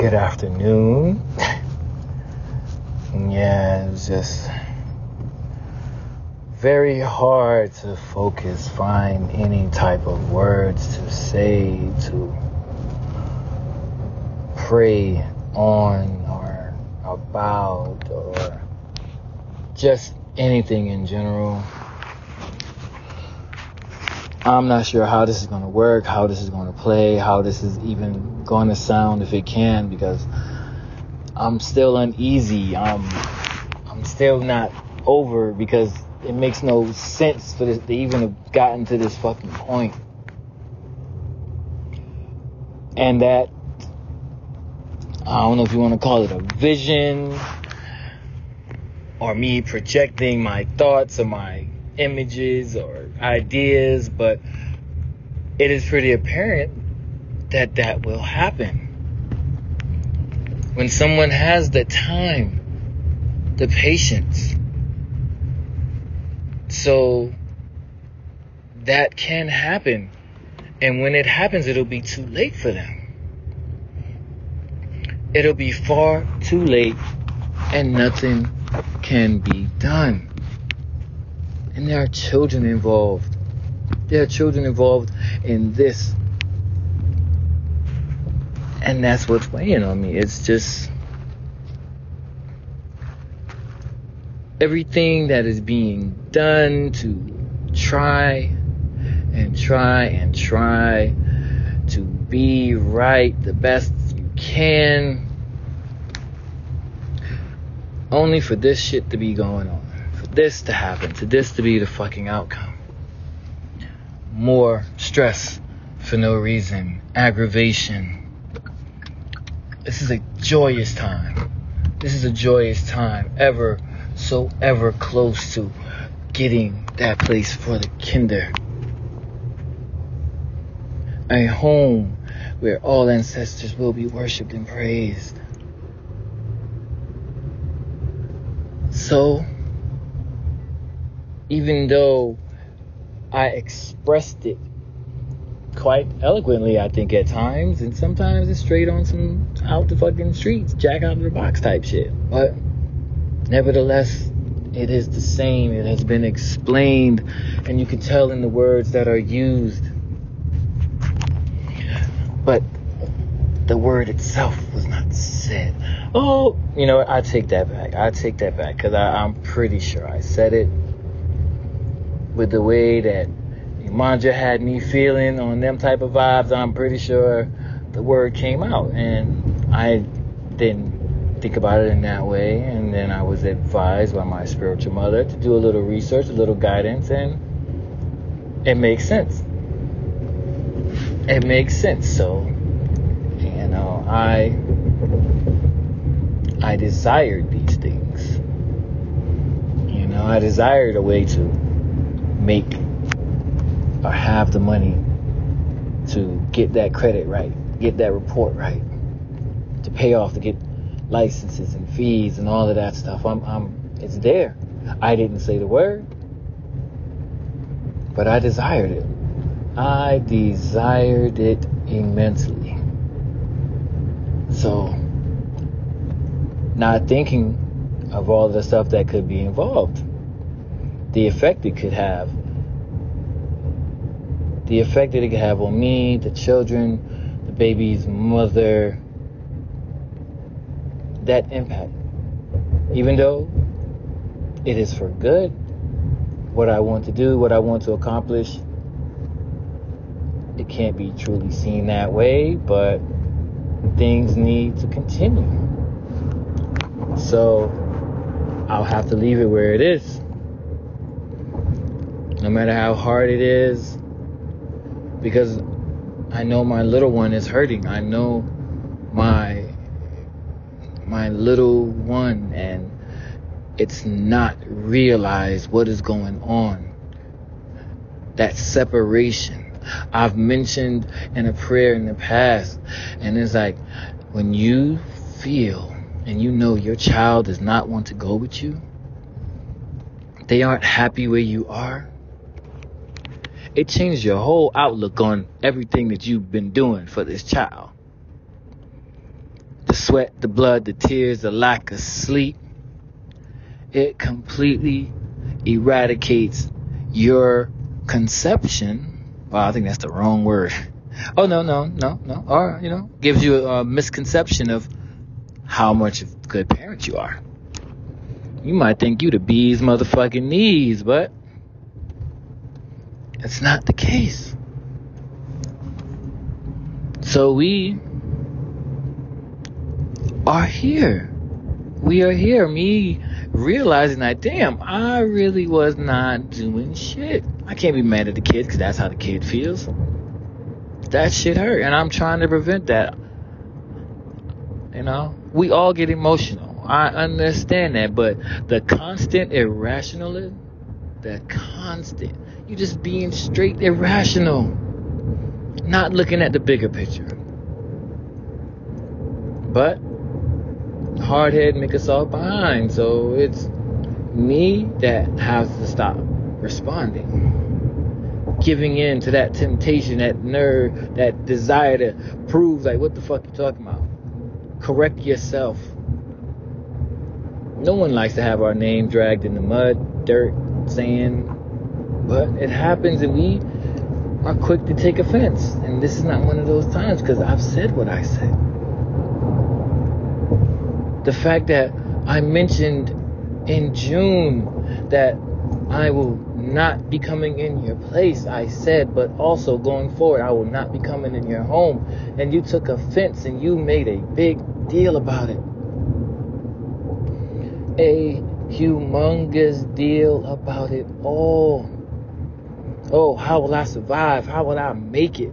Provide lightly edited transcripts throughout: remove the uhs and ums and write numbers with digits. Good afternoon. Yeah, it was just very hard to focus, find any type of words to say, to pray on or about or just anything in general. I'm not sure how this is going to work, how this is going to play, how this is even going to sound, if it can, because I'm still uneasy. I'm still not over, because it makes no sense for this to even have gotten to this fucking point. And that, I don't know if you want to call it a vision, or me projecting my thoughts or my images or ideas, but it is pretty apparent that that will happen when someone has the time, the patience. So that can happen, and when it happens, it'll be too late for them. It'll be far too late, and nothing can be done. And there are children involved. There are children involved in this. And that's what's weighing on me. It's just everything that is being done to try to be right the best you can, only for this shit to be going on. This to happen, to this to be the fucking outcome. More stress for no reason, aggravation. This is a joyous time. This is a joyous time, ever so ever close to getting that place for the kinder. A home where all ancestors will be worshipped and praised. So, even though I expressed it quite eloquently, I think, at times, and sometimes it's straight on some out the fucking streets, jack out of the box type shit. But nevertheless, it is the same. It has been explained, and you can tell in the words that are used. But the word itself was not said. Oh, you know, I take that back, because I'm pretty sure I said it. With the way that Imanja had me feeling on them type of vibes, I'm pretty sure the word came out. And I didn't think about it in that way. And then I was advised by my spiritual mother to do a little research, a little guidance, and it makes sense. It makes sense. So, you know, I desired these things. You know, I desired a way to make or have the money to get that credit right, get that report right, to pay off, to get licenses and fees and all of that stuff. It's there. I didn't say the word, but I desired it. I desired it immensely. So, not thinking of all the stuff that could be involved, the effect it could have, the effect that it could have on me, the children, the baby's mother, that impact. Even though it is for good, what I want to do, what I want to accomplish, it can't be truly seen that way, but things need to continue. So I'll have to leave it where it is. No matter how hard it is, because I know my little one is hurting. I know my little one, and it's not realized what is going on. That separation. I've mentioned in a prayer in the past, and it's like, when you feel and you know your child does not want to go with you, they aren't happy where you are, it changed your whole outlook on everything that you've been doing for this child. the sweat, the blood, the tears, the lack of sleep. It completely eradicates your conception. Well, I think that's the wrong word. Oh, no. Or, gives you a misconception of how much of a good parent you are. You might think you the bee's motherfucking knees, but it's not the case. So we are here. We are here. Me realizing that, damn, I really was not doing shit. I can't be mad at the kid because that's how the kid feels. That shit hurt, and I'm trying to prevent that. We all get emotional. I understand that, but the constant irrational, you just being straight irrational, not looking at the bigger picture. But hard head make us all behind, so it's me that has to stop responding, giving in to that temptation, that nerve, that desire to prove, like, what the fuck you talking about? Correct yourself. No one likes to have our name dragged in the mud, dirt, sand, but it happens, and we are quick to take offense. And this is not one of those times, because I've said what I said. The fact that I mentioned in June that I will not be coming in your place, I said, but also going forward, I will not be coming in your home. And you took offense and you made a big deal about it. A humongous deal about it all. Oh, how will I survive? How will I make it?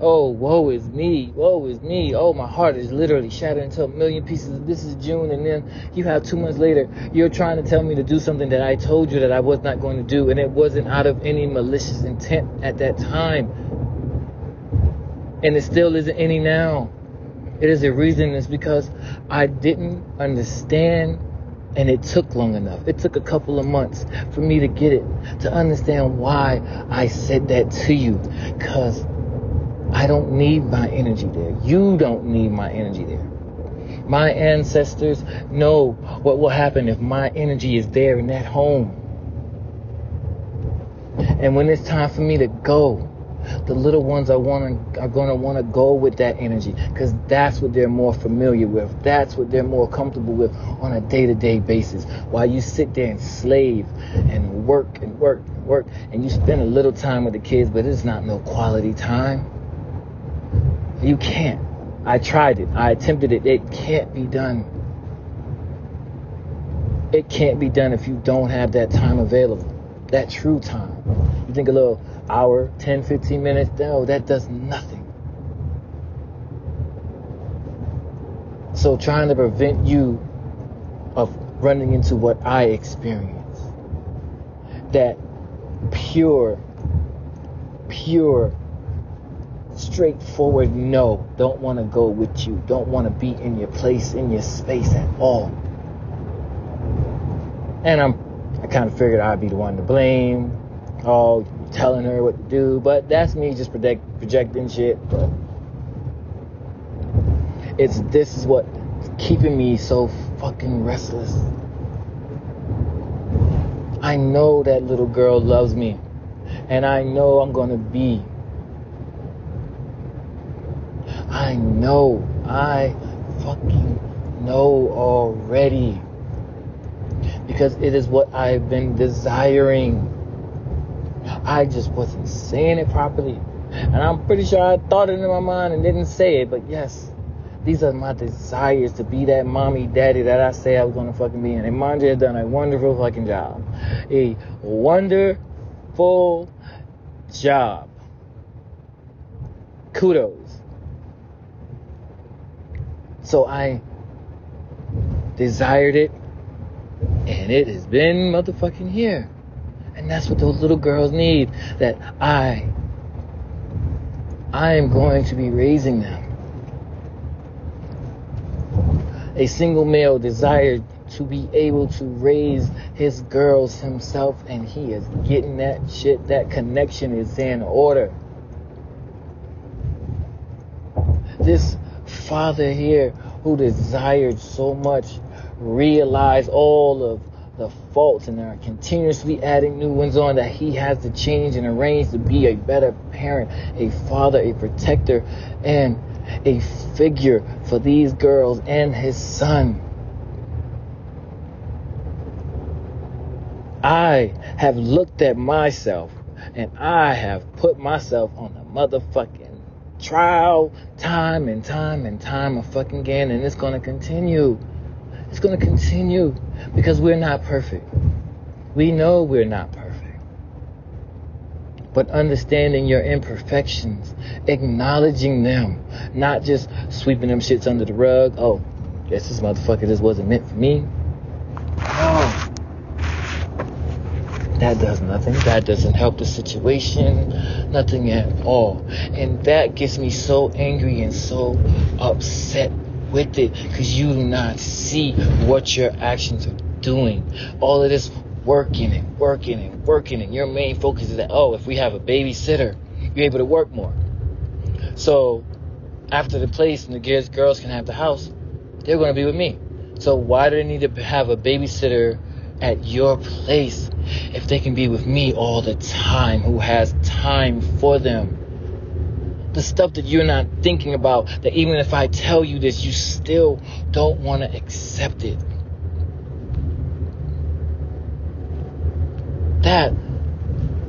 Oh, woe is me. Woe is me. Oh, my heart is literally shattered into a million pieces. This is June, and then you have 2 months later, you're trying to tell me to do something that I told you that I was not going to do, and it wasn't out of any malicious intent at that time. And it still isn't any now. It is a reason. It's because I didn't understand. And it took long enough. It took a couple of months for me to get it, to understand why I said that to you. Because I don't need my energy there. You don't need my energy there. My ancestors know what will happen if my energy is there in that home. And when it's time for me to go, the little ones are going to want to go with that energy, because that's what they're more familiar with. That's what they're more comfortable with on a day-to-day basis. While you sit there and slave and work, and you spend a little time with the kids, but it's not no quality time. You can't. I tried it. I attempted it. It can't be done. It can't be done if you don't have that time available, that true time. You think a little hour, 10, 15 minutes, no, that does nothing. So trying to prevent you of running into what I experienced. That pure, straightforward no, don't want to go with you, don't want to be in your place, in your space at all. And I kind of figured I'd be the one to blame. Oh, telling her what to do, but that's me just projecting shit. But this is what's keeping me so fucking restless. I know that little girl loves me, and I know I'm gonna be. I know. I fucking know already, because it is what I've been desiring. I just wasn't saying it properly. And I'm pretty sure I thought it in my mind and didn't say it. But yes, these are my desires to be that mommy, daddy that I say I was going to fucking be in. And Mondre has done a wonderful fucking job. A wonderful job. Kudos. So I desired it. And it has been motherfucking here. And that's what those little girls need. That I am going to be raising them. A single male desired to be able to raise his girls himself. And he is getting that shit. That connection is in order. This father here who desired so much, realize all of the faults and are continuously adding new ones on, that he has to change and arrange to be a better parent, a father, a protector, and a figure for these girls and his son. I have looked at myself and I have put myself on a motherfucking trial time and time fucking again, and it's going to continue. It's going to continue because we're not perfect. We know we're not perfect. But understanding your imperfections, acknowledging them, not just sweeping them shits under the rug. Oh, guess this motherfucker just wasn't meant for me. Oh, that does nothing. That doesn't help the situation. Nothing at all. And that gets me so angry and so upset with it, because you do not see what your actions are doing. All of this working, and your main focus is that, oh, if we have a babysitter, you're able to work more. So after the place and the girls can have the house, they're going to be with me. So why do they need to have a babysitter at your place if they can be with me all the time, who has time for them? The stuff that you're not thinking about, that even if I tell you this, you still don't want to accept it.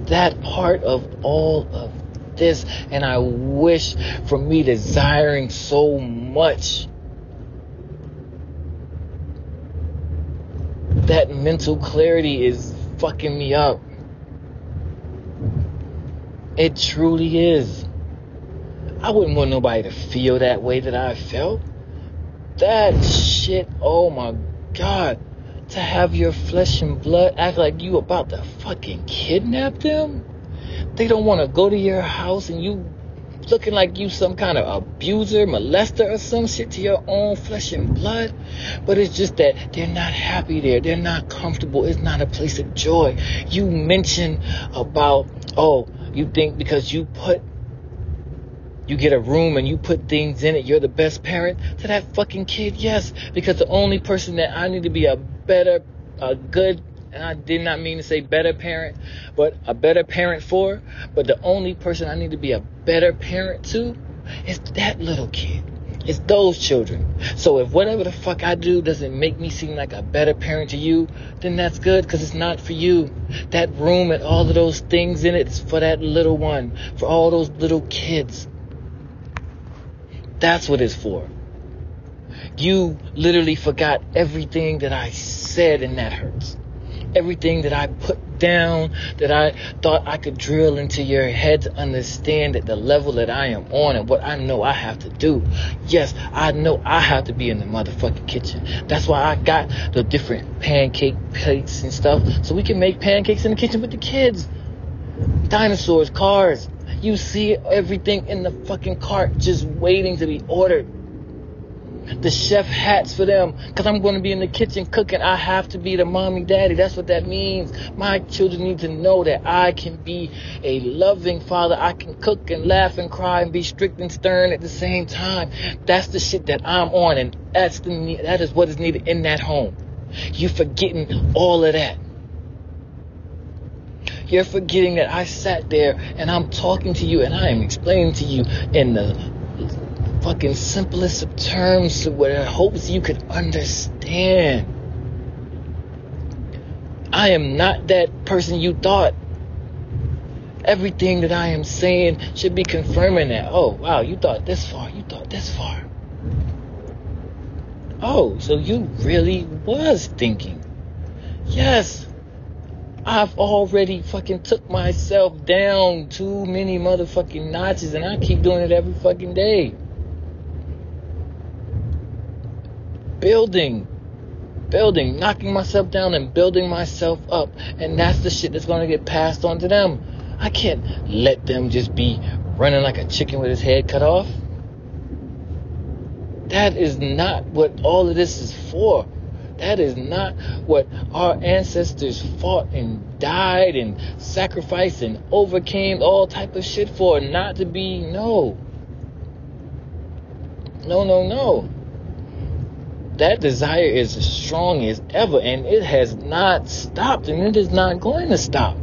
That part of all of this, and I wish for me desiring so much, that mental clarity is fucking me up. It truly is. I wouldn't want nobody to feel that way that I felt. That shit, oh my God. To have your flesh and blood act like you about to fucking kidnap them? They don't want to go to your house and you looking like you some kind of abuser, molester or some shit to your own flesh and blood. But it's just that they're not happy there. They're not comfortable. It's not a place of joy. You mentioned about, oh, you think because you get a room and you put things in it, you're the best parent to that fucking kid. Yes, because the only person that I need to be a good, and I did not mean to say better parent, but a better parent for, but the only person I need to be a better parent to is that little kid. It's those children. So if whatever the fuck I do doesn't make me seem like a better parent to you, then that's good, because it's not for you. That room and all of those things in it is for that little one, for all those little kids. That's what it's for. You literally forgot everything that I said, and that hurts. Everything that I put down, that I thought I could drill into your head to understand that the level that I am on and what I know I have to do. Yes, I know I have to be in the motherfucking kitchen. That's why I got the different pancake plates and stuff, so we can make pancakes in the kitchen with the kids. Dinosaurs, cars. You see everything in the fucking cart just waiting to be ordered. The chef hats for them, because I'm going to be in the kitchen cooking. I have to be the mommy daddy. That's what that means. My children need to know that I can be a loving father. I can cook and laugh and cry and be strict and stern at the same time. That's the shit that I'm on, and that is what is needed in that home. You're forgetting all of that. You're forgetting that I sat there and I'm talking to you and I am explaining to you in the fucking simplest of terms to what I hope you could understand. I am not that person you thought. Everything that I am saying should be confirming that. Oh, wow, you thought this far. Oh, so you really was thinking. Yes. I've already fucking took myself down too many motherfucking notches, and I keep doing it every fucking day. Building, knocking myself down and building myself up. And that's the shit that's going to get passed on to them. I can't let them just be running like a chicken with his head cut off. That is not what all of this is for. That is not what our ancestors fought and died and sacrificed and overcame all type of shit for. Not to be, no. that desire is as strong as ever, and it has not stopped, and it is not going to stop.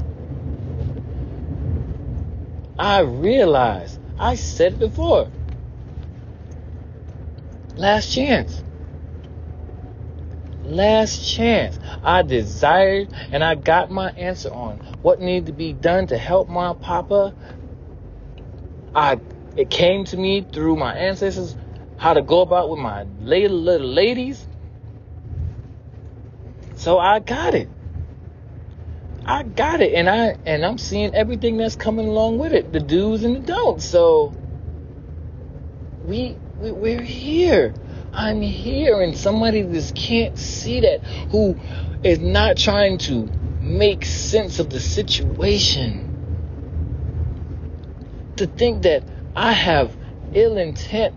I realize, I said it before, last chance. I desired and I got my answer on what needed to be done to help my papa. It came to me through my ancestors, how to go about with my little ladies. So I got it, and I'm seeing everything that's coming along with it, the do's and the don'ts. So we're here. I'm here, and somebody just can't see that, who is not trying to make sense of the situation. To think that I have ill intent,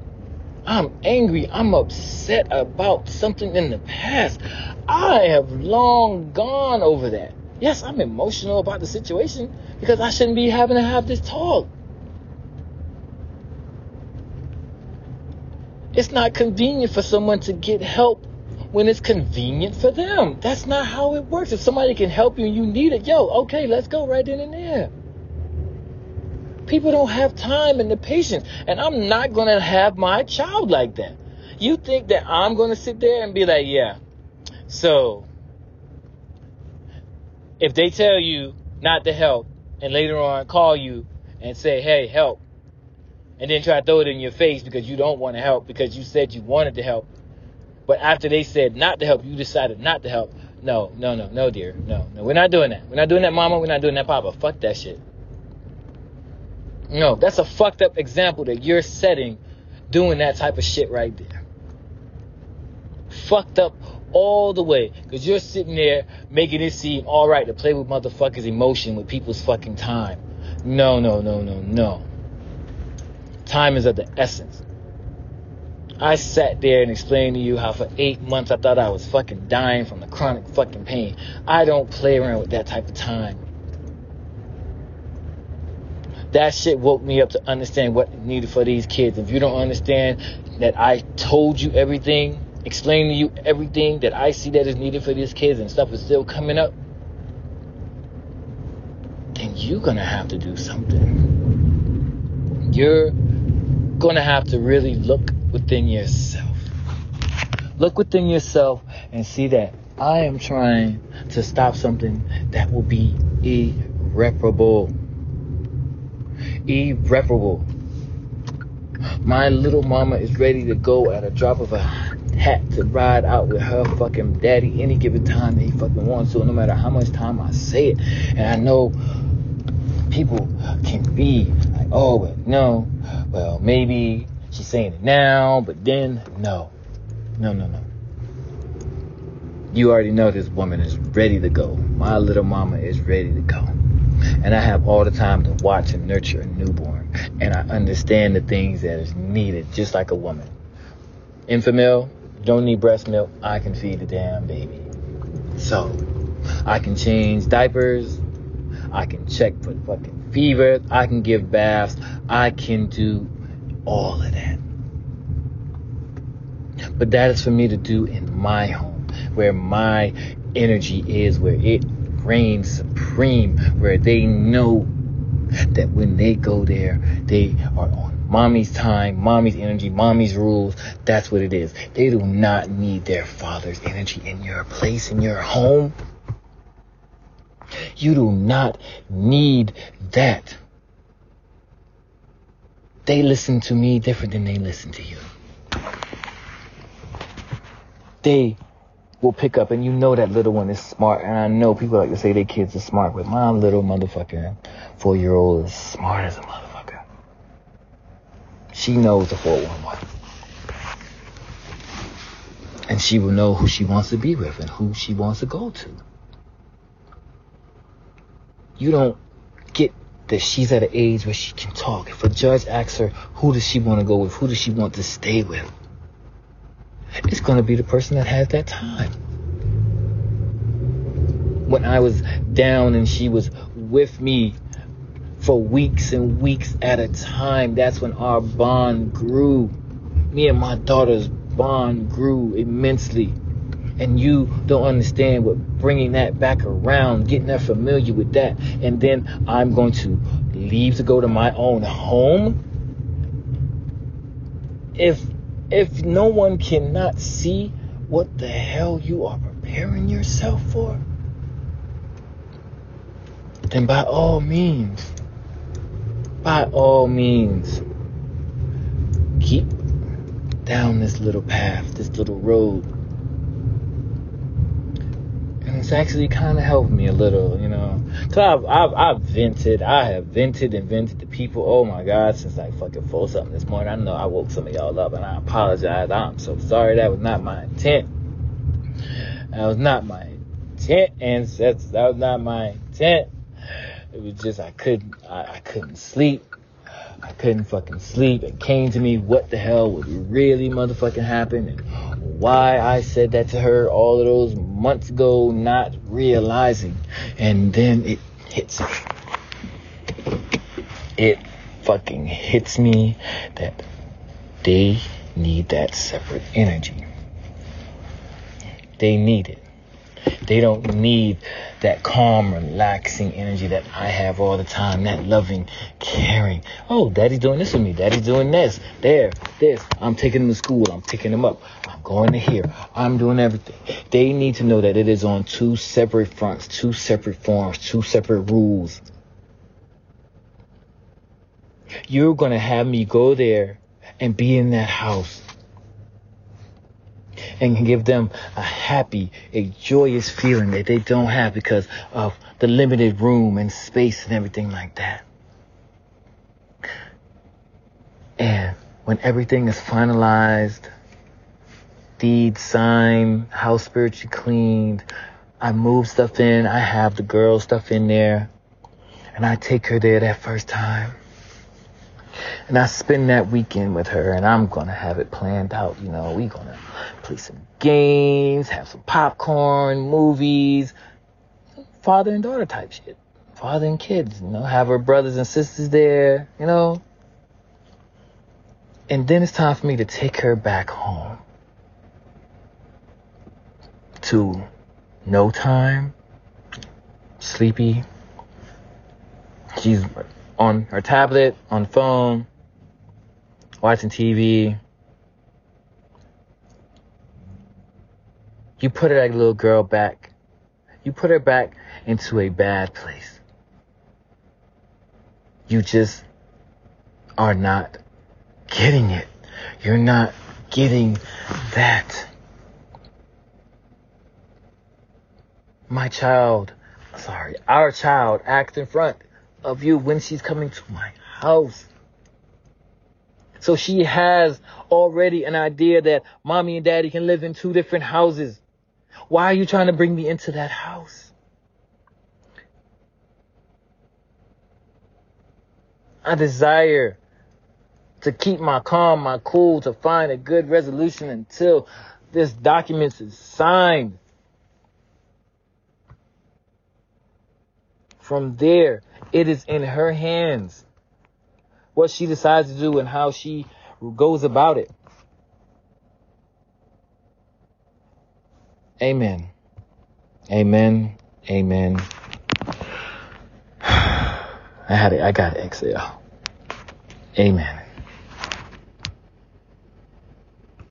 I'm angry, I'm upset about something in the past. I have long gone over that. Yes, I'm emotional about the situation because I shouldn't be having to have this talk. It's not convenient for someone to get help when it's convenient for them. That's not how it works. If somebody can help you and you need it, okay, let's go right then and there. People don't have time and the patience, and I'm not going to have my child like that. You think that I'm going to sit there and be like, yeah, so if they tell you not to help and later on call you and say, hey, help, and then try to throw it in your face because you don't want to help because you said you wanted to help, but after they said not to help, you decided not to help. No, dear. No, we're not doing that. We're not doing that, mama. We're not doing that, papa. Fuck that shit. No, that's a fucked up example that you're setting doing that type of shit right there. Fucked up all the way, because you're sitting there making it seem all right to play with motherfuckers' emotion with people's fucking time. No. Time is of the essence. I sat there and explained to you how for 8 months I thought I was fucking dying from the chronic fucking pain. I don't play around with that type of time. That shit woke me up to understand what needed for these kids. If you don't understand that I told you everything, explained to you everything that I see that is needed for these kids, and stuff is still coming up, then you're going to have to do something. You're going to have to really look within yourself. Look within yourself and see that I am trying to stop something that will be irreparable. Irreparable. My little mama is ready to go at a drop of a hat to ride out with her fucking daddy any given time that he fucking wants to, no matter how much time I say it. And I know people can be like, oh, but no, well, maybe she's saying it now, but then no. You already know this woman is ready to go. My little mama is ready to go. And I have all the time to watch and nurture a newborn. And I understand the things that is needed, just like a woman. Infant milk, don't need breast milk. I can feed the damn baby. So, I can change diapers. I can check for fucking fever. I can give baths. I can do all of that. But that is for me to do in my home, where my energy is, where it reign supreme, where they know that when they go there, they are on mommy's time, mommy's energy, mommy's rules. That's what it is. They do not need their father's energy in your place, in your home. You do not need that. They listen to me different than they listen to you. They will pick up, and you know that little one is smart, and I know people like to say their kids are smart, but my little motherfucking 4-year-old is smart as a motherfucker. She knows the 411. And she will know who she wants to be with and who she wants to go to. You don't get that she's at an age where she can talk. If a judge asks her, who does she want to go with? Who does she want to stay with? It's going to be the person that has that time. When I was down and she was with me for weeks and weeks at a time, that's when our bond grew. Me and my daughter's bond grew immensely. And you don't understand what bringing that back around, getting that familiar with that. And then I'm going to leave to go to my own home. If no one cannot see what the hell you are preparing yourself for, then by all means, keep down this little path, this little road. And it's actually kind of helped me a little, you know. Cause I have vented and vented to people. Oh my God, since I fucking 4-something this morning. I know I woke some of y'all up, and I apologize. I'm so sorry. That was not my intent. That was not my intent. It was just I couldn't sleep. I couldn't fucking sleep. It came to me what the hell would really motherfucking happen, and why I said that to her all of those months ago, not realizing. And then it hits me. It fucking hits me that they need that separate energy. They need it. They don't need that calm, relaxing energy that I have all the time. That loving, caring. Oh, daddy's doing this with me. Daddy's doing this. There, this. I'm taking them to school. I'm picking them up. I'm going to here. I'm doing everything. They need to know that it is on two separate fronts, two separate forms, two separate rules. You're going to have me go there and be in that house and can give them a happy, a joyous feeling that they don't have because of the limited room and space and everything like that. And when everything is finalized, deed signed, house spiritually cleaned, I move stuff in, I have the girl stuff in there, and I take her there that first time. And I spend that weekend with her, and I'm going to have it planned out. You know, we're going to play some games, have some popcorn, movies, father and daughter type shit. Father and kids, you know, have her brothers and sisters there, you know. And then it's time for me to take her back home. To no time, sleepy. She's on her tablet, on the phone, watching TV. You put that little girl back. You put her back into a bad place. You just are not getting it. You're not getting that. Our child acts in front of you when she's coming to my house. So she has already an idea that mommy and daddy can live in two different houses. Why are you trying to bring me into that house? I desire to keep my calm, my cool, to find a good resolution until this document is signed. From there, it is in her hands what she decides to do and how she goes about it. Amen. Amen. Amen. I got to exhale. Amen.